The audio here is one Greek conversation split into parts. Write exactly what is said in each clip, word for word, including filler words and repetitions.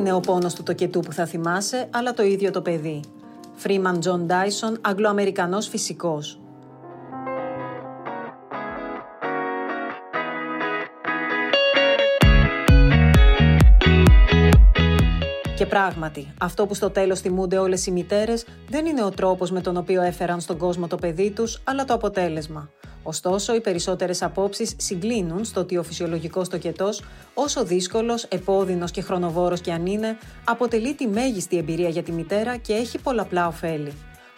είναι ο πόνος του τοκετού που θα θυμάσαι, αλλά το ίδιο το παιδί. Freeman John Dyson, Αγγλοαμερικανός φυσικός. Και πράγματι, αυτό που στο τέλος θυμούνται όλες οι μητέρες δεν είναι ο τρόπος με τον οποίο έφεραν στον κόσμο το παιδί τους, αλλά το αποτέλεσμα. Ωστόσο, οι περισσότερες απόψεις συγκλίνουν στο ότι ο φυσιολογικός τοκετός, όσο δύσκολος, επώδυνος και χρονοβόρος κι αν είναι, αποτελεί τη μέγιστη εμπειρία για τη μητέρα και έχει πολλαπλά ωφέλη.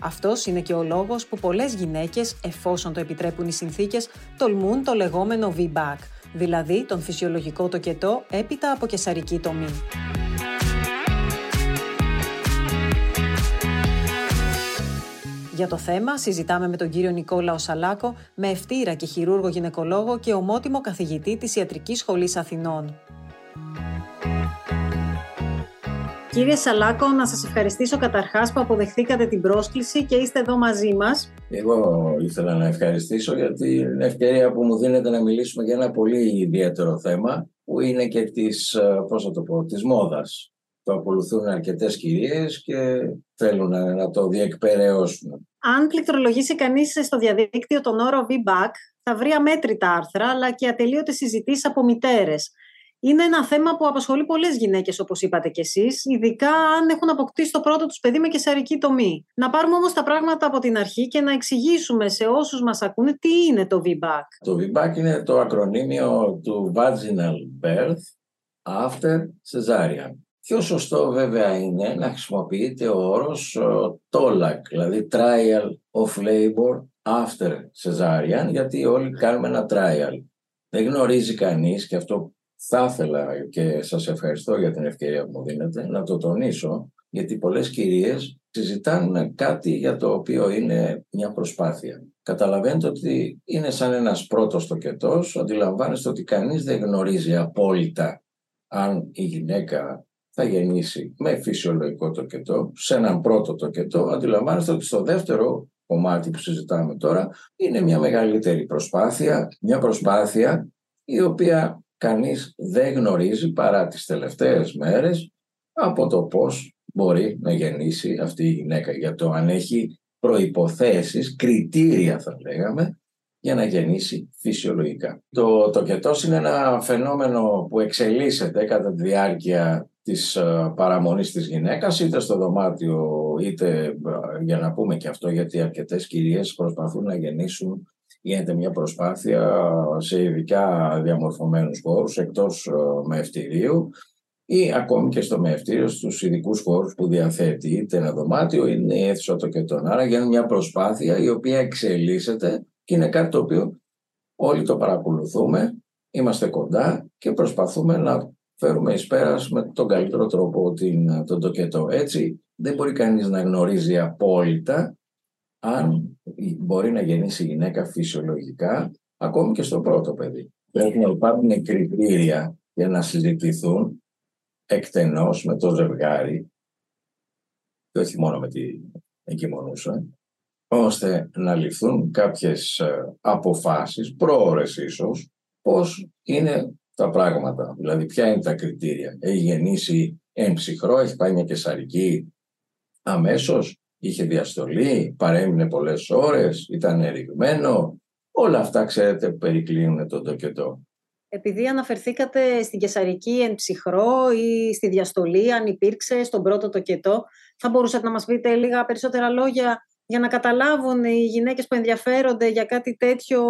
Αυτός είναι και ο λόγος που πολλές γυναίκες, εφόσον το επιτρέπουν οι συνθήκες, τολμούν το λεγόμενο βι μπακ, δηλαδή τον φυσιολογικό τοκετό έπειτα από καισαρική τομή. Για το θέμα συζητάμε με τον κύριο Νικόλαο Σαλάκο, με ευτήρα και χειρούργο γυναικολόγο και ομότιμο καθηγητή της Ιατρικής Σχολής Αθηνών. Κύριε Σαλάκο, να σας ευχαριστήσω καταρχάς που αποδεχθήκατε την πρόσκληση και είστε εδώ μαζί μας. Εγώ ήθελα να ευχαριστήσω για την ευκαιρία που μου δίνετε να μιλήσουμε για ένα πολύ ιδιαίτερο θέμα που είναι και της, πώς θα το πω, της μόδας. Το ακολουθούν αρκετές κυρίες και θέλουν να, να το διεκπεραιώσουν. Αν πληκτρολογήσει κανείς στο διαδίκτυο τον όρο βι μπακ, θα βρει αμέτρητα άρθρα, αλλά και ατελείωτες συζητήσεις από μητέρες. Είναι ένα θέμα που απασχολεί πολλές γυναίκες, όπως είπατε κι εσείς, ειδικά αν έχουν αποκτήσει το πρώτο τους παιδί με καισαρική τομή. Να πάρουμε όμως τα πράγματα από την αρχή και να εξηγήσουμε σε όσους μας ακούνε τι είναι το βι μπακ. Το βι μπακ είναι το ακρονίμιο του Vaginal Birth After Cesarean. Πιο σωστό βέβαια είναι να χρησιμοποιείται ο όρος TOLAC, δηλαδή Trial of Labor After Cesarean, γιατί όλοι κάνουμε ένα trial. Δεν γνωρίζει κανείς, και αυτό θα ήθελα και σας ευχαριστώ για την ευκαιρία που μου δίνετε, να το τονίσω, γιατί πολλές κυρίες συζητάνε κάτι για το οποίο είναι μια προσπάθεια. Καταλαβαίνετε ότι είναι σαν ένας πρώτος τοκετός, αντιλαμβάνεστε ότι κανείς δεν γνωρίζει απόλυτα αν η γυναίκα θα γεννήσει με φυσιολογικό τοκετό, σε έναν πρώτο τοκετό. Αντιλαμβάνεστε ότι στο δεύτερο κομμάτι που συζητάμε τώρα είναι μια μεγαλύτερη προσπάθεια, μια προσπάθεια η οποία κανείς δεν γνωρίζει παρά τις τελευταίες μέρες από το πώς μπορεί να γεννήσει αυτή η γυναίκα, για το αν έχει προϋποθέσεις, κριτήρια θα λέγαμε, για να γεννήσει φυσιολογικά. Το τοκετός είναι ένα φαινόμενο που εξελίσσεται κατά τη διάρκεια της παραμονής της γυναίκας, είτε στο δωμάτιο, είτε, για να πούμε και αυτό, γιατί αρκετές κυρίες προσπαθούν να γεννήσουν, γίνεται μια προσπάθεια σε ειδικά διαμορφωμένους χώρους εκτός μεευτηρίου ή ακόμη και στο μεευτήριο, στους ειδικούς χώρους που διαθέτει είτε ένα δωμάτιο είτε η αίθουσα τοκετών. Άρα γίνεται μια προσπάθεια η οποία εξελίσσεται και είναι κάτι το οποίο όλοι το παρακολουθούμε, είμαστε κοντά και προσπαθούμε να φέρουμε εις πέρας με τον καλύτερο τρόπο την, τον τοκετό. Έτσι δεν μπορεί κανείς να γνωρίζει απόλυτα αν μπορεί να γεννήσει η γυναίκα φυσιολογικά, ακόμη και στο πρώτο παιδί. Πρέπει να υπάρχουν κριτήρια για να συζητηθούν εκτενώς με το ζευγάρι και όχι μόνο με την εγκυμονούσα, ώστε να ληφθούν κάποιες αποφάσεις, πρόορες ίσως, πώς είναι τα πράγματα, δηλαδή ποια είναι τα κριτήρια. Έχει γεννήσει εν ψυχρό, έχει πάει μια καισαρική αμέσως, είχε διαστολή, παρέμεινε πολλές ώρες, ήταν ερηγμένο. Όλα αυτά, ξέρετε, περικλίνουν τον τοκετό. Επειδή αναφερθήκατε στην καισαρική εν ψυχρό ή στη διαστολή, αν υπήρξε στον πρώτο τοκετό, θα μπορούσατε να μας πείτε λίγα περισσότερα λόγια για να καταλάβουν οι γυναίκες που ενδιαφέρονται για κάτι τέτοιο,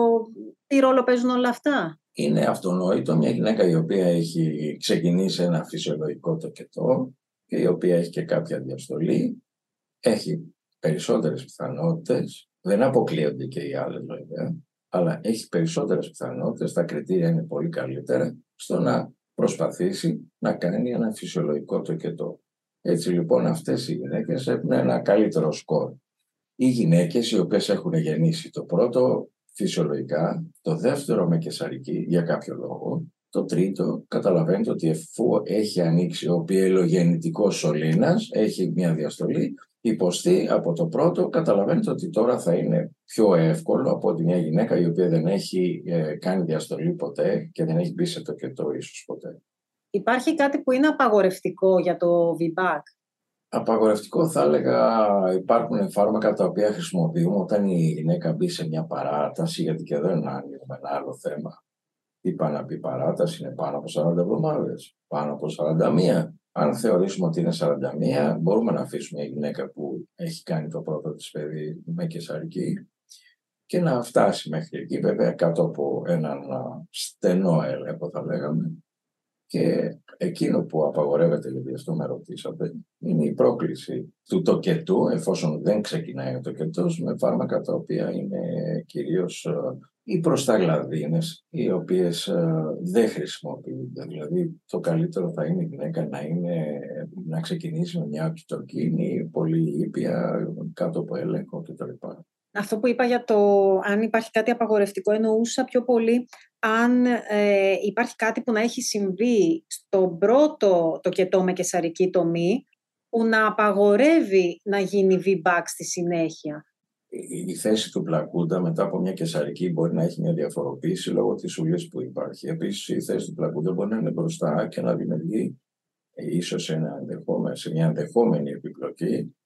τι ρόλο παίζουν όλα αυτά? Είναι αυτονόητο μια γυναίκα η οποία έχει ξεκινήσει ένα φυσιολογικό τοκετό και η οποία έχει και κάποια διαστολή, έχει περισσότερες πιθανότητες, δεν αποκλείονται και οι άλλες βέβαια, αλλά έχει περισσότερες πιθανότητες, τα κριτήρια είναι πολύ καλύτερα, στο να προσπαθήσει να κάνει ένα φυσιολογικό τοκετό. Έτσι λοιπόν αυτές οι γυναίκες έχουν ένα καλύτερο σκορ. Οι γυναίκες οι οποίες έχουν γεννήσει το πρώτο φυσιολογικά, το δεύτερο με καισαρική για κάποιο λόγο, το τρίτο καταλαβαίνετε ότι εφού έχει ανοίξει ο πιελογεννητικός σωλήνας, έχει μια διαστολή, υποστεί από το πρώτο, καταλαβαίνετε ότι τώρα θα είναι πιο εύκολο από ότι μια γυναίκα η οποία δεν έχει ε, κάνει διαστολή ποτέ και δεν έχει μπει σε τοκετό ίσως ποτέ. Υπάρχει κάτι που είναι απαγορευτικό για το βι μπι έι σι? Απαγορευτικό θα έλεγα, υπάρχουν φάρμακα τα οποία χρησιμοποιούμε όταν η γυναίκα μπει σε μια παράταση, γιατί και εδώ είναι ένα άλλο θέμα. Η παναπή παράταση είναι πάνω από σαράντα εβδομάδες, πάνω από σαράντα μία. Αν θεωρήσουμε ότι είναι σαράντα μία, μπορούμε να αφήσουμε μια γυναίκα που έχει κάνει το πρώτο της παιδί με καισαρική και να φτάσει μέχρι εκεί, βέβαια κάτω από έναν στενό έλεγχο θα λέγαμε. Και εκείνο που απαγορεύεται, γιατί αυτό με ρωτήσατε, είναι η πρόκληση του τοκετού, εφόσον δεν ξεκινάει ο τοκετός, με φάρμακα τα οποία είναι κυρίως οι προσταγλαδίνες, οι οποίες δεν χρησιμοποιούνται. Δηλαδή, το καλύτερο θα είναι η γυναίκα να, είναι, να ξεκινήσει με μια οξυτοκίνη, πολύ ήπια, κάτω από έλεγχο κτλ. Αυτό που είπα για το αν υπάρχει κάτι απαγορευτικό, εννοούσα πιο πολύ αν ε, υπάρχει κάτι που να έχει συμβεί στον πρώτο τοκετό με καισαρική τομή που να απαγορεύει να γίνει βι μπι έι σι στη συνέχεια. Η, η θέση του πλακούντα μετά από μια καισαρική μπορεί να έχει μια διαφοροποίηση λόγω της ουλής που υπάρχει. Επίσης η θέση του πλακούντα μπορεί να είναι μπροστά και να δημιουργεί ε, ίσως ένα σε μια ενδεχόμενη επιπλοκή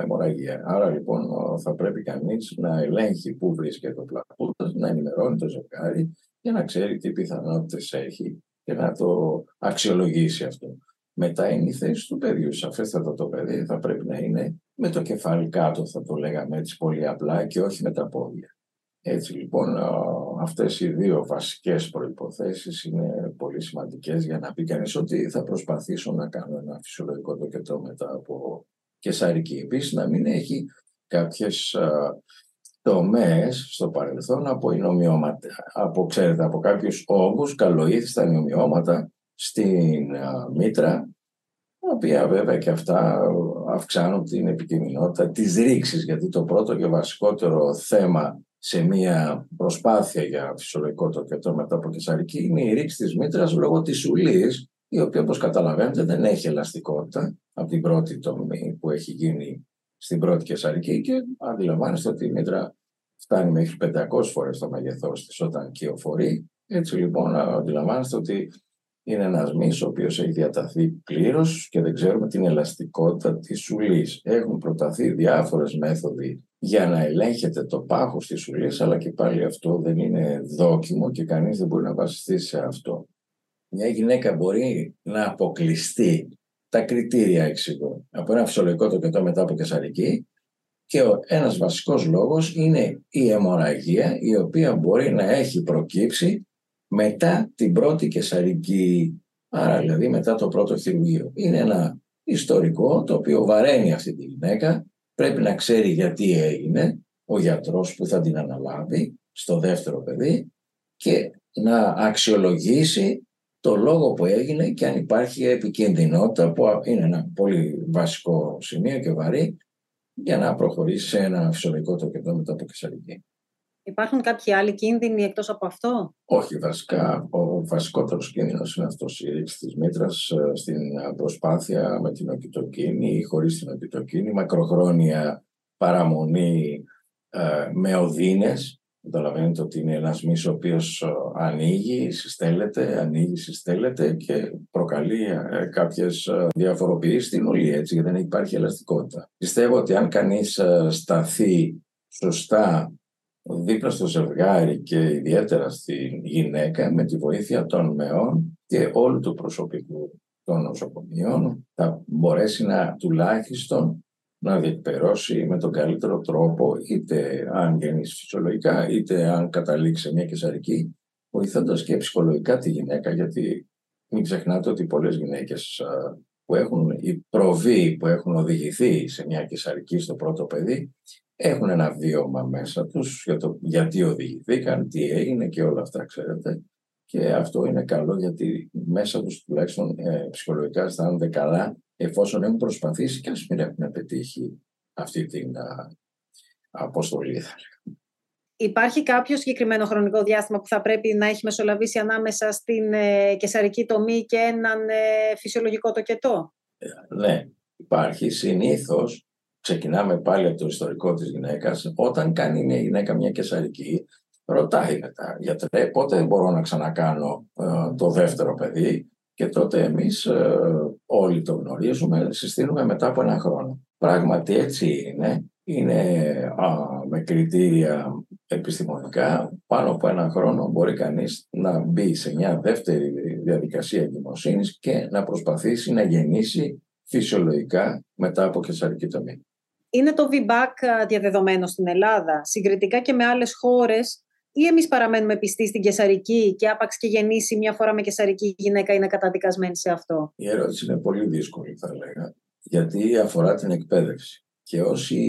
αιμορραγία. Άρα λοιπόν θα πρέπει κανείς να ελέγχει πού βρίσκεται το πλακούντα, να ενημερώνει το ζευγάρι για να ξέρει τι πιθανότητες έχει και να το αξιολογήσει αυτό. Μετά είναι η θέση του παιδιού. Σαφέστατα το παιδί θα πρέπει να είναι με το κεφάλι κάτω, θα το λέγαμε έτσι πολύ απλά, και όχι με τα πόδια. Έτσι λοιπόν αυτές οι δύο βασικές προϋποθέσεις είναι πολύ σημαντικές για να πει κανείς ότι θα προσπαθήσω να κάνω ένα φυσιολογικό τοκετό μετά από καισαρική. Επίσης να μην έχει κάποιες τομές στο παρελθόν από, από, ξέρετε, από κάποιους όγκους, καλοήθιστα νιομιώματα στην α, μήτρα, τα οποία βέβαια και αυτά αυξάνουν την επικινδυνότητα της ρήξης, γιατί το πρώτο και βασικότερο θέμα σε μια προσπάθεια για φυσιολογικό τοκετό μετά από καισαρική είναι η ρήξη της μήτρας λόγω της ουλής, η οποία όπως καταλαβαίνετε δεν έχει ελαστικότητα από την πρώτη τομή που έχει γίνει στην πρώτη καισαρική, και αντιλαμβάνεστε ότι η μήτρα φτάνει μέχρι πεντακόσιες φορές το μέγεθός της όταν κυοφορεί. Έτσι λοιπόν αντιλαμβάνεστε ότι είναι ένας μυς ο οποίος έχει διαταθεί πλήρως και δεν ξέρουμε την ελαστικότητα της ουλής. Έχουν προταθεί διάφορες μέθοδοι για να ελέγχεται το πάχος της ουλής, αλλά και πάλι αυτό δεν είναι δόκιμο και κανείς δεν μπορεί να βασιστεί σε αυτό. Μια γυναίκα μπορεί να αποκλειστεί, τα κριτήρια εξηγούν, από ένα φυσιολογικό τοκετό μετά από καισαρική, και ένας βασικός λόγος είναι η αιμορραγία, η οποία μπορεί να έχει προκύψει μετά την πρώτη καισαρική, άρα δηλαδή μετά το πρώτο χειρουργείο. Είναι ένα ιστορικό το οποίο βαραίνει αυτή τη γυναίκα, πρέπει να ξέρει γιατί έγινε ο γιατρός που θα την αναλάβει στο δεύτερο παιδί και να αξιολογήσει το λόγο που έγινε και αν υπάρχει επικινδυνότητα, που είναι ένα πολύ βασικό σημείο και βαρύ, για να προχωρήσει σε ένα φυσιολογικό τοκετό μετά από καισαρική. Υπάρχουν κάποιοι άλλοι κίνδυνοι εκτός από αυτό? Όχι, βασικά ο βασικότερος κίνδυνος είναι αυτός, η ρήξη της μήτρας στην προσπάθεια με την οξυτοκίνη ή χωρίς την οξυτοκίνη, μακροχρόνια παραμονή ε, με οδύνες. Καταλαβαίνετε ότι είναι ένας μυς ο οποίος ανοίγει, συστέλλεται, ανοίγει, συστέλλεται και προκαλεί κάποιες διαφοροποιήσεις στην ουλή, έτσι, γιατί δεν υπάρχει ελαστικότητα. Πιστεύω ότι αν κανείς σταθεί σωστά δίπλα στο ζευγάρι και ιδιαίτερα στην γυναίκα, με τη βοήθεια των μεών και όλου του προσωπικού των νοσοκομείων, θα μπορέσει να τουλάχιστον να διεκπερώσει με τον καλύτερο τρόπο, είτε αν γεννήσει φυσιολογικά, είτε αν καταλήξει σε μια καισαρική, βοηθώντας και ψυχολογικά τη γυναίκα, γιατί μην ξεχνάτε ότι πολλές γυναίκες που έχουν προβεί, που έχουν οδηγηθεί σε μια καισαρική στο πρώτο παιδί, έχουν ένα βίωμα μέσα τους για το γιατί οδηγηθήκαν, τι έγινε και όλα αυτά, ξέρετε. Και αυτό είναι καλό, γιατί μέσα τους τουλάχιστον ε, ψυχολογικά αισθάνονται καλά, εφόσον έχουν προσπαθήσει και ας μην έχουν πετύχει αυτή την α, αποστολή. Υπάρχει κάποιο συγκεκριμένο χρονικό διάστημα που θα πρέπει να έχει μεσολαβήσει ανάμεσα στην ε, καισαρική τομή και έναν ε, φυσιολογικό τοκετό? Ε, ναι, υπάρχει. Συνήθως ξεκινάμε πάλι από το ιστορικό της γυναίκας. Όταν κάνει μια γυναίκα μια καισαρική, ρωτάει μετά, γιατρέ, πότε μπορώ να ξανακάνω ε, το δεύτερο παιδί? Και τότε εμείς ε, όλοι το γνωρίζουμε, συστήνουμε μετά από ένα χρόνο. Πράγματι έτσι είναι. Είναι α, με κριτήρια επιστημονικά. Πάνω από ένα χρόνο μπορεί κανείς να μπει σε μια δεύτερη διαδικασία εγκυμοσύνης και να προσπαθήσει να γεννήσει φυσιολογικά μετά από κεσαρική τομή. Είναι το βι μπακ διαδεδομένο στην Ελλάδα, συγκριτικά και με άλλες χώρες, ή εμείς παραμένουμε πιστοί στην κεσαρική και άπαξ και γεννήσει μια φορά με κεσαρική γυναίκα είναι καταδικασμένη σε αυτό? Η ερώτηση είναι πολύ δύσκολη, θα λέγα, γιατί αφορά την εκπαίδευση. Και όσοι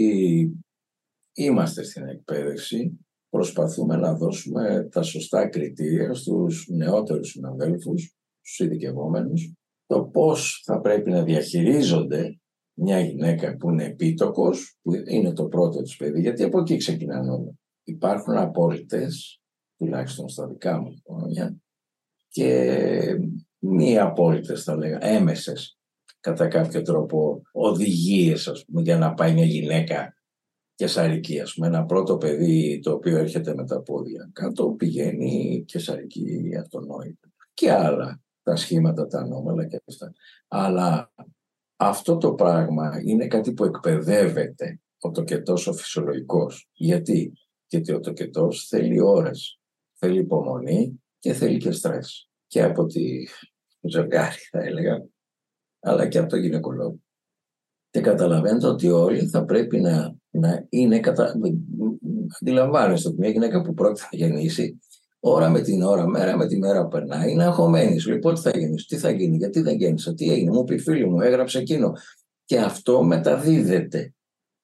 είμαστε στην εκπαίδευση προσπαθούμε να δώσουμε τα σωστά κριτήρια στους νεότερους συναδέλφους, στους ειδικευόμενους, το πώς θα πρέπει να διαχειρίζονται μια γυναίκα που είναι επίτοκος, που είναι το πρώτο της παιδί, γιατί από εκεί ξεκινάνε όλα. Υπάρχουν απόλυτες, τουλάχιστον στα δικά μου χρόνια, και μη απόλυτες, θα λέγα, έμεσες κατά κάποιο τρόπο οδηγίες, ας πούμε, για να πάει μια γυναίκα κεσαρική. Ας πούμε, ένα πρώτο παιδί το οποίο έρχεται με τα πόδια κάτω πηγαίνει κεσαρική αυτονόητα. Και άλλα, τα σχήματα, τα ανώμαλα και αυτά. Αλλά αυτό το πράγμα είναι κάτι που εκπαιδεύεται ο τοκετός ο φυσιολογικός. Γιατί? Γιατί ο τοκετός θέλει ώρες, θέλει υπομονή και θέλει και στρες. Και από τη ζευγάρι, θα έλεγα, αλλά και από τον γυναικολόγο. Και καταλαβαίνετε ότι όλοι θα πρέπει να, να είναι κατα... αντιλαμβάνεστε ότι μια γυναίκα που πρώτη θα γεννήσει, ώρα με την ώρα, μέρα με τη μέρα που περνάει, είναι αγχωμένη. Σου λέει πότε θα γεννήσει, τι θα γίνει, γιατί δεν γέννησα, τι έγινε, μου πει φίλη μου, έγραψε εκείνο. Και αυτό μεταδίδεται.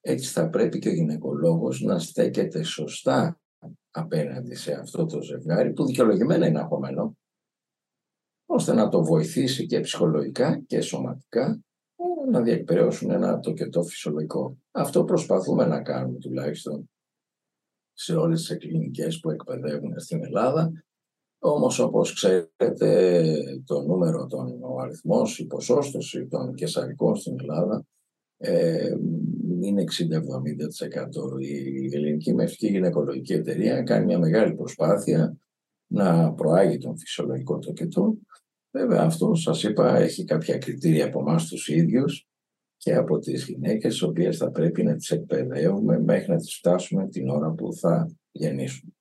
Έτσι θα πρέπει και ο γυναικολόγος να στέκεται σωστά απέναντι σε αυτό το ζευγάρι που δικαιολογημένα είναι αγχωμένο, ώστε να το βοηθήσει και ψυχολογικά και σωματικά να διεκπαιρεώσουν ένα τοκετό φυσιολογικό. Αυτό προσπαθούμε να κάνουμε τουλάχιστον σε όλες τις κλινικές που εκπαιδεύουν στην Ελλάδα. Όμως, όπως ξέρετε, το νούμερο, τον, ο αριθμός, η ποσόστοση των κεσαρικών στην Ελλάδα ε, είναι εξήντα με εβδομήντα τοις εκατό. Η Ελληνική Μευτική Γυναικολογική Εταιρεία κάνει μια μεγάλη προσπάθεια να προάγει τον φυσιολογικό τοκετό. Βέβαια αυτό, σας είπα, έχει κάποια κριτήρια από εμάς τους ίδιους και από τις γυναίκες, τις οποίες θα πρέπει να τις εκπαιδεύουμε μέχρι να τις φτάσουμε την ώρα που θα γεννήσουν.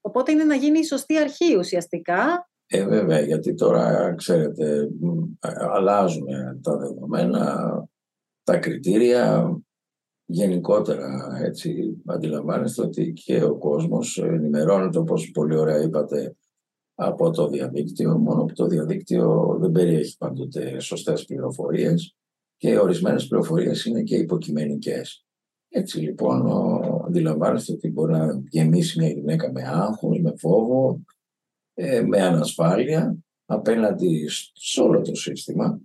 Οπότε είναι να γίνει η σωστή αρχή ουσιαστικά. Ε, βέβαια, γιατί τώρα, ξέρετε, αλλάζουμε τα δεδομένα, τα κριτήρια. Γενικότερα, έτσι, αντιλαμβάνεστε ότι και ο κόσμος ενημερώνεται, όπως πολύ ωραία είπατε, από το διαδίκτυο, μόνο που το διαδίκτυο δεν περιέχει παντούτε σωστές πληροφορίες και ορισμένες πληροφορίες είναι και υποκειμενικές. Έτσι λοιπόν, αντιλαμβάνεστε ότι μπορεί να γεμίσει μια γυναίκα με άγχος, με φόβο, με ανασφάλεια απέναντι σε όλο το σύστημα.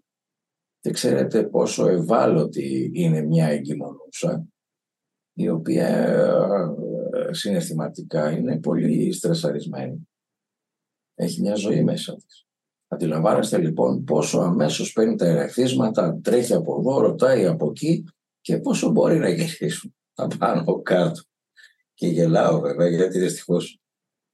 Και ξέρετε πόσο ευάλωτη είναι μια εγκυμονούσα, η οποία συναισθηματικά είναι πολύ στρεσαρισμένη. Έχει μια ζωή μέσα της. Αντιλαμβάνεστε λοιπόν πόσο αμέσως παίρνει τα ερεθίσματα, τρέχει από εδώ, ρωτάει από εκεί και πόσο μπορεί να γυρίσουν απάνω κάτω. Και γελάω βέβαια, γιατί δυστυχώς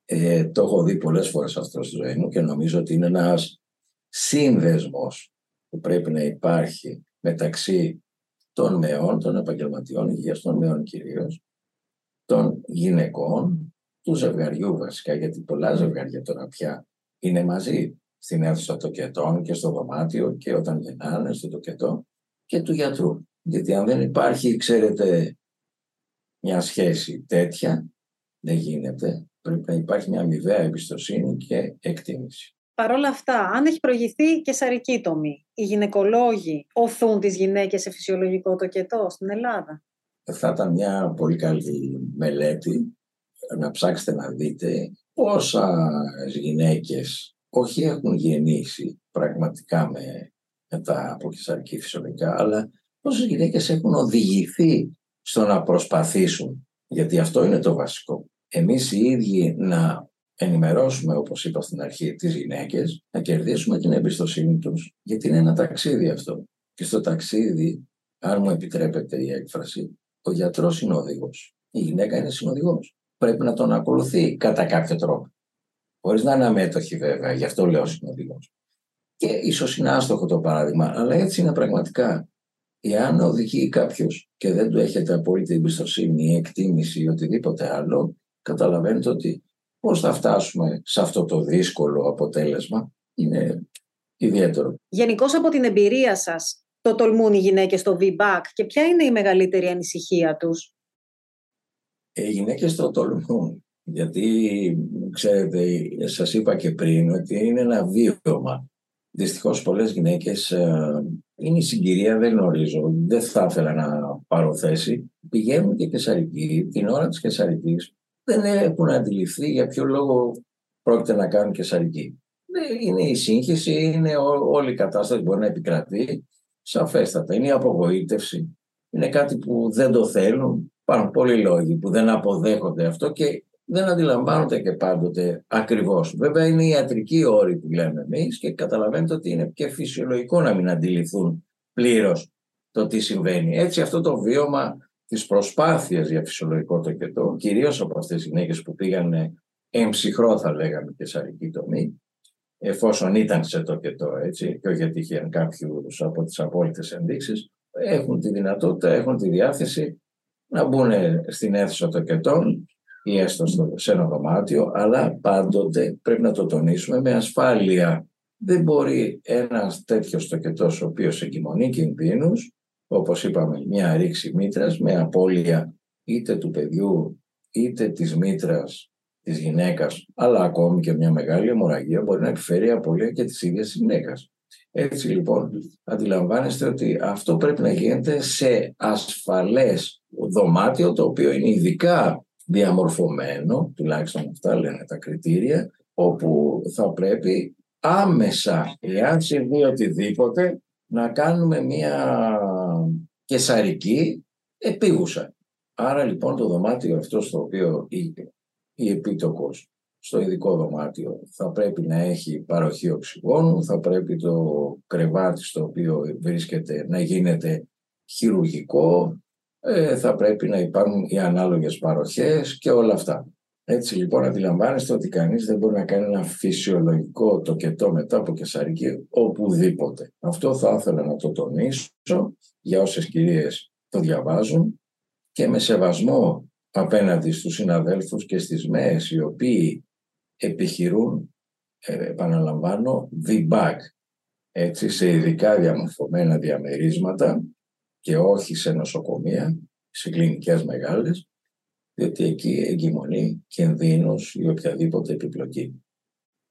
ε, το έχω δει πολλές φορές αυτό στη ζωή μου και νομίζω ότι είναι ένας σύνδεσμος που πρέπει να υπάρχει μεταξύ των μεών, των επαγγελματιών υγείας, των μεών κυρίως, των γυναικών, του ζευγαριού βασικά, γιατί πολλά ζευγάρια τώρα πια είναι μαζί στην αίθουσα τοκετών και στο δωμάτιο και όταν γεννάνε στο τοκετό, και του γιατρού. Γιατί αν δεν υπάρχει, ξέρετε, μια σχέση τέτοια, δεν γίνεται. Πρέπει να υπάρχει μια αμοιβαία εμπιστοσύνη και εκτίμηση. Παρ' όλα αυτά, αν έχει προηγηθεί κεσαρική τομή, οι γυναικολόγοι οθούν τις γυναίκες σε φυσιολογικό τοκετό στην Ελλάδα? Θα ήταν μια πολύ καλή μελέτη να ψάξετε να δείτε πόσα γυναίκες όχι έχουν γεννήσει πραγματικά με, μετά από κεσαρική φυσιολογικά, αλλά πόσες γυναίκες έχουν οδηγηθεί στο να προσπαθήσουν, γιατί αυτό είναι το βασικό. Εμείς οι ίδιοι να ενημερώσουμε, όπως είπα στην αρχή, τις γυναίκες, να κερδίσουμε την εμπιστοσύνη τους, γιατί είναι ένα ταξίδι αυτό. Και στο ταξίδι, αν μου επιτρέπεται η έκφραση, ο γιατρός είναι ο οδηγός. Η γυναίκα είναι συνοδηγός. Πρέπει να τον ακολουθεί κατά κάποιο τρόπο. Χωρίς να είναι αμέτωχη βέβαια, γι' αυτό λέω συνοδηγός. Και ίσως είναι άστοχο το παράδειγμα, αλλά έτσι είναι πραγματικά. Εάν οδηγεί κάποιος και δεν του έχετε απόλυτη εμπιστοσύνη ή εκτίμηση ή οτιδήποτε άλλο, καταλαβαίνετε ότι πώς θα φτάσουμε σε αυτό το δύσκολο αποτέλεσμα είναι ιδιαίτερο. Γενικώς από την εμπειρία σας, το τολμούν οι γυναίκες στο V BAC και ποια είναι η μεγαλύτερη ανησυχία τους? Οι γυναίκες το τολμούν, γιατί ξέρετε, σας είπα και πριν ότι είναι ένα βίωμα. Δυστυχώς πολλές γυναίκες, ε, είναι η συγκυρία, δεν γνωρίζω, δεν θα ήθελα να πάρω θέση. Πηγαίνουν και καισαρική, την ώρα της καισαρικής δεν έχουν αντιληφθεί για ποιο λόγο πρόκειται να κάνουν καισαρική. Είναι η σύγχυση, είναι ό, όλη η κατάσταση που μπορεί να επικρατεί, σαφέστατα. Είναι η απογοήτευση, είναι κάτι που δεν το θέλουν. Υπάρχουν πολλοί λόγοι που δεν αποδέχονται αυτό και δεν αντιλαμβάνονται και πάντοτε ακριβώς. Βέβαια είναι οι ιατρικοί όροι που λέμε εμείς και καταλαβαίνετε ότι είναι και φυσιολογικό να μην αντιληφθούν πλήρως το τι συμβαίνει. Έτσι αυτό το βίωμα της προσπάθειας για φυσιολογικό τοκετό, κυρίως από αυτές τις γυναίκες που πήγαν εμψυχρό θα λέγαμε καισαρική τομή, εφόσον ήταν σε τοκετό έτσι, και όχι γιατί είχαν κάποιους από τις απόλυτες ενδείξεις, έχουν τη δυνατότητα, έχουν τη διάθεση να μπουν στην αίθουσα τοκετών ή έστω σε ένα δωμάτιο, αλλά πάντοτε πρέπει να το τονίσουμε με ασφάλεια. Δεν μπορεί ένας τέτοιος τοκετός ο οποίος εγκυμονεί κινδύνους, όπως είπαμε μια ρήξη μήτρας με απώλεια είτε του παιδιού είτε της μήτρας της γυναίκας, αλλά ακόμη και μια μεγάλη αιμορραγία μπορεί να επιφέρει απώλεια και της ίδιας της γυναίκας. Έτσι λοιπόν αντιλαμβάνεστε ότι αυτό πρέπει να γίνεται σε ασφαλές δωμάτιο, το οποίο είναι ειδικά διαμορφωμένο, τουλάχιστον αυτά λένε τα κριτήρια, όπου θα πρέπει άμεσα, εάν συμβεί οτιδήποτε, να κάνουμε μια καισαρική επίγουσα. Άρα λοιπόν το δωμάτιο αυτό στο οποίο είναι η επίτοκος, στο ειδικό δωμάτιο, θα πρέπει να έχει παροχή οξυγόνου, θα πρέπει το κρεβάτι στο οποίο βρίσκεται να γίνεται χειρουργικό, θα πρέπει να υπάρχουν οι ανάλογες παροχές και όλα αυτά. Έτσι λοιπόν αντιλαμβάνεστε ότι κανείς δεν μπορεί να κάνει ένα φυσιολογικό τοκετό μετά από καισαρική οπουδήποτε. Αυτό θα ήθελα να το τονίσω για όσες κυρίες το διαβάζουν και με σεβασμό απέναντι στους συναδέλφους και στις ΜΕΕΣ οι οποίοι επιχειρούν, επαναλαμβάνω, V BAC, έτσι, σε ειδικά διαμορφωμένα διαμερίσματα και όχι σε νοσοκομεία, σε κλινικές μεγάλες, διότι εκεί εγκυμονεί κινδύνους ή οποιαδήποτε επιπλοκή.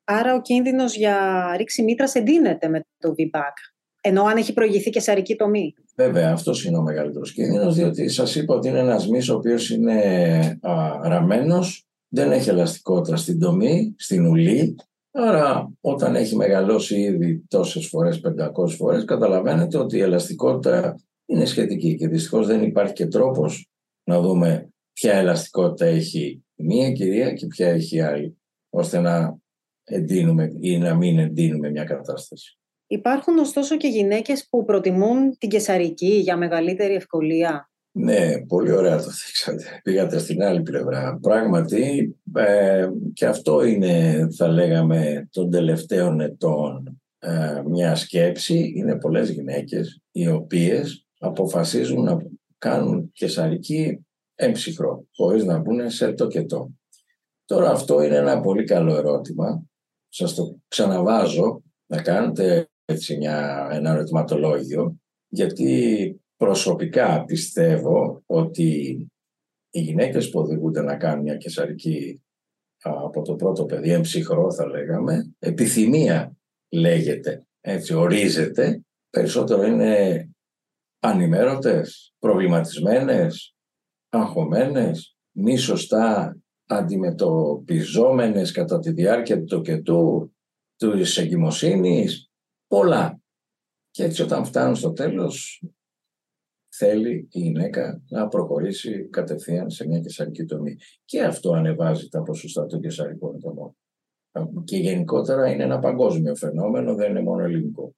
Άρα ο κίνδυνος για ρήξη μήτρας εντείνεται με το V BAC, ενώ αν έχει προηγηθεί καισαρική τομή. Βέβαια, αυτός είναι ο μεγαλύτερος κίνδυνος, διότι σας είπα ότι είναι ένας μυς ο οποίος είναι α, ραμμένος, δεν έχει ελαστικότητα στην τομή, στην ουλή. Άρα όταν έχει μεγαλώσει ήδη τόσες φορές, πεντακόσιες φορές, καταλαβαίνετε ότι η ελαστικότητα είναι σχετική και δυστυχώς δεν υπάρχει και τρόπος να δούμε ποια ελαστικότητα έχει μία κυρία και ποια έχει άλλη, ώστε να εντείνουμε ή να μην εντείνουμε μια κατάσταση. Υπάρχουν ωστόσο και γυναίκες που προτιμούν την καισαρική για μεγαλύτερη ευκολία. Ναι, πολύ ωραία το δείξατε. Πήγατε στην άλλη πλευρά. Πράγματι, ε, και αυτό είναι, θα λέγαμε, των τελευταίων ετών ε, μια σκέψη. Είναι πολλές γυναίκες οι οποίες αποφασίζουν να κάνουν καισαρική εμψυχρό, χωρίς να μπουν σε τοκετό. Τώρα αυτό είναι ένα πολύ καλό ερώτημα. Σας το ξαναβάζω να κάνετε έτσι μια, ένα ερωτηματολόγιο, γιατί προσωπικά πιστεύω ότι οι γυναίκες που οδηγούνται να κάνουν μια καισαρική από το πρώτο παιδί, εμψυχρό θα λέγαμε, επιθυμία λέγεται, έτσι ορίζεται, περισσότερο είναι ανημέρωτες, προβληματισμένες, αγχωμένες, μη σωστά αντιμετωπιζόμενες κατά τη διάρκεια του τοκετού, της εγκυμοσύνης, πολλά. Και έτσι όταν φτάνουν στο τέλος, θέλει η γυναίκα να προχωρήσει κατευθείαν σε μια καισαρική τομή. Και αυτό ανεβάζει τα ποσοστά των καισαρικών τομών. Και γενικότερα είναι ένα παγκόσμιο φαινόμενο, δεν είναι μόνο ελληνικό.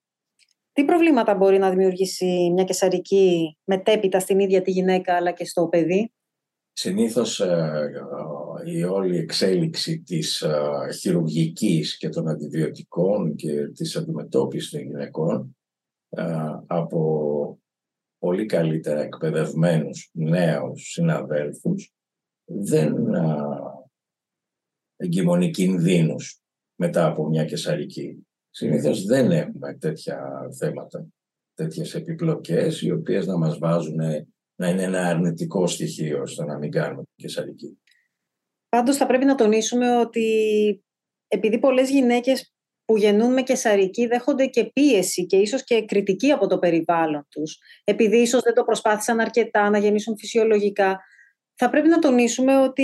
Τι προβλήματα μπορεί να δημιουργήσει μια καισαρική μετέπειτα στην ίδια τη γυναίκα αλλά και στο παιδί? Συνήθως η όλη εξέλιξη της χειρουργικής και των αντιβιωτικών και της αντιμετώπισης των γυναικών από πολύ καλύτερα εκπαιδευμένους νέους συναδέλφους δεν εγκυμονεί κινδύνους μετά από μια καισαρική. Συνήθως δεν έχουμε τέτοια θέματα, τέτοιες επιπλοκές οι οποίες να μας βάζουν να είναι ένα αρνητικό στοιχείο στο να μην κάνουμε καισαρική. Πάντως θα πρέπει να τονίσουμε ότι επειδή πολλές γυναίκες που γεννούν με καισαρική δέχονται και πίεση και ίσως και κριτική από το περιβάλλον τους, επειδή ίσως δεν το προσπάθησαν αρκετά να γεννήσουν φυσιολογικά, θα πρέπει να τονίσουμε ότι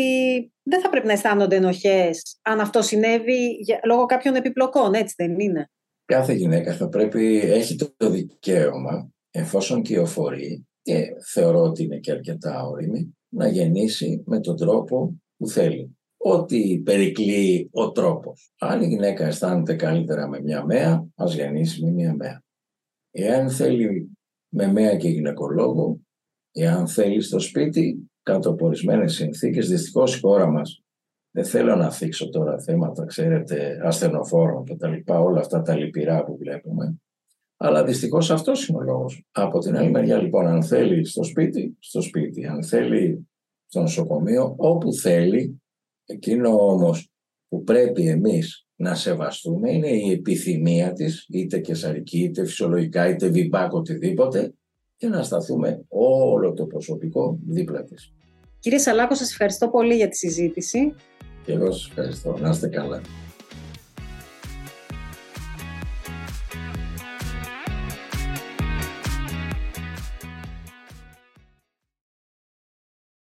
δεν θα πρέπει να αισθάνονται ενοχές αν αυτό συνέβη λόγω κάποιων επιπλοκών, έτσι δεν είναι? Κάθε γυναίκα θα πρέπει, έχει το δικαίωμα, εφόσον κυοφορεί, και θεωρώ ότι είναι και αρκετά όριμη, να γεννήσει με τον τρόπο που θέλει. Ό,τι περικλεί ο τρόπος. Αν η γυναίκα αισθάνεται καλύτερα με μια μέα, ας γεννήσει με μια μέα. Εάν θέλει με μέα και γυναικολόγο, εάν θέλει στο σπίτι, κάτω από ορισμένες συνθήκες, δυστυχώς η χώρα μας, δεν θέλω να θίξω τώρα θέματα, ξέρετε, ασθενοφόρων και τα λοιπά, όλα αυτά τα λυπηρά που βλέπουμε. Αλλά δυστυχώς αυτός είναι ο λόγος. Από την άλλη μεριά, λοιπόν, αν θέλει στο σπίτι, στο σπίτι, αν θέλει στο νοσοκομείο, όπου θέλει. Εκείνο όμως που πρέπει εμείς να σεβαστούμε είναι η επιθυμία της, είτε καισαρική, είτε φυσιολογικά, είτε βι μπακ, οτιδήποτε, και να σταθούμε όλο το προσωπικό δίπλα της. Κύριε Σαλάκο, σας ευχαριστώ πολύ για τη συζήτηση. Και εγώ σας ευχαριστώ. Να είστε καλά.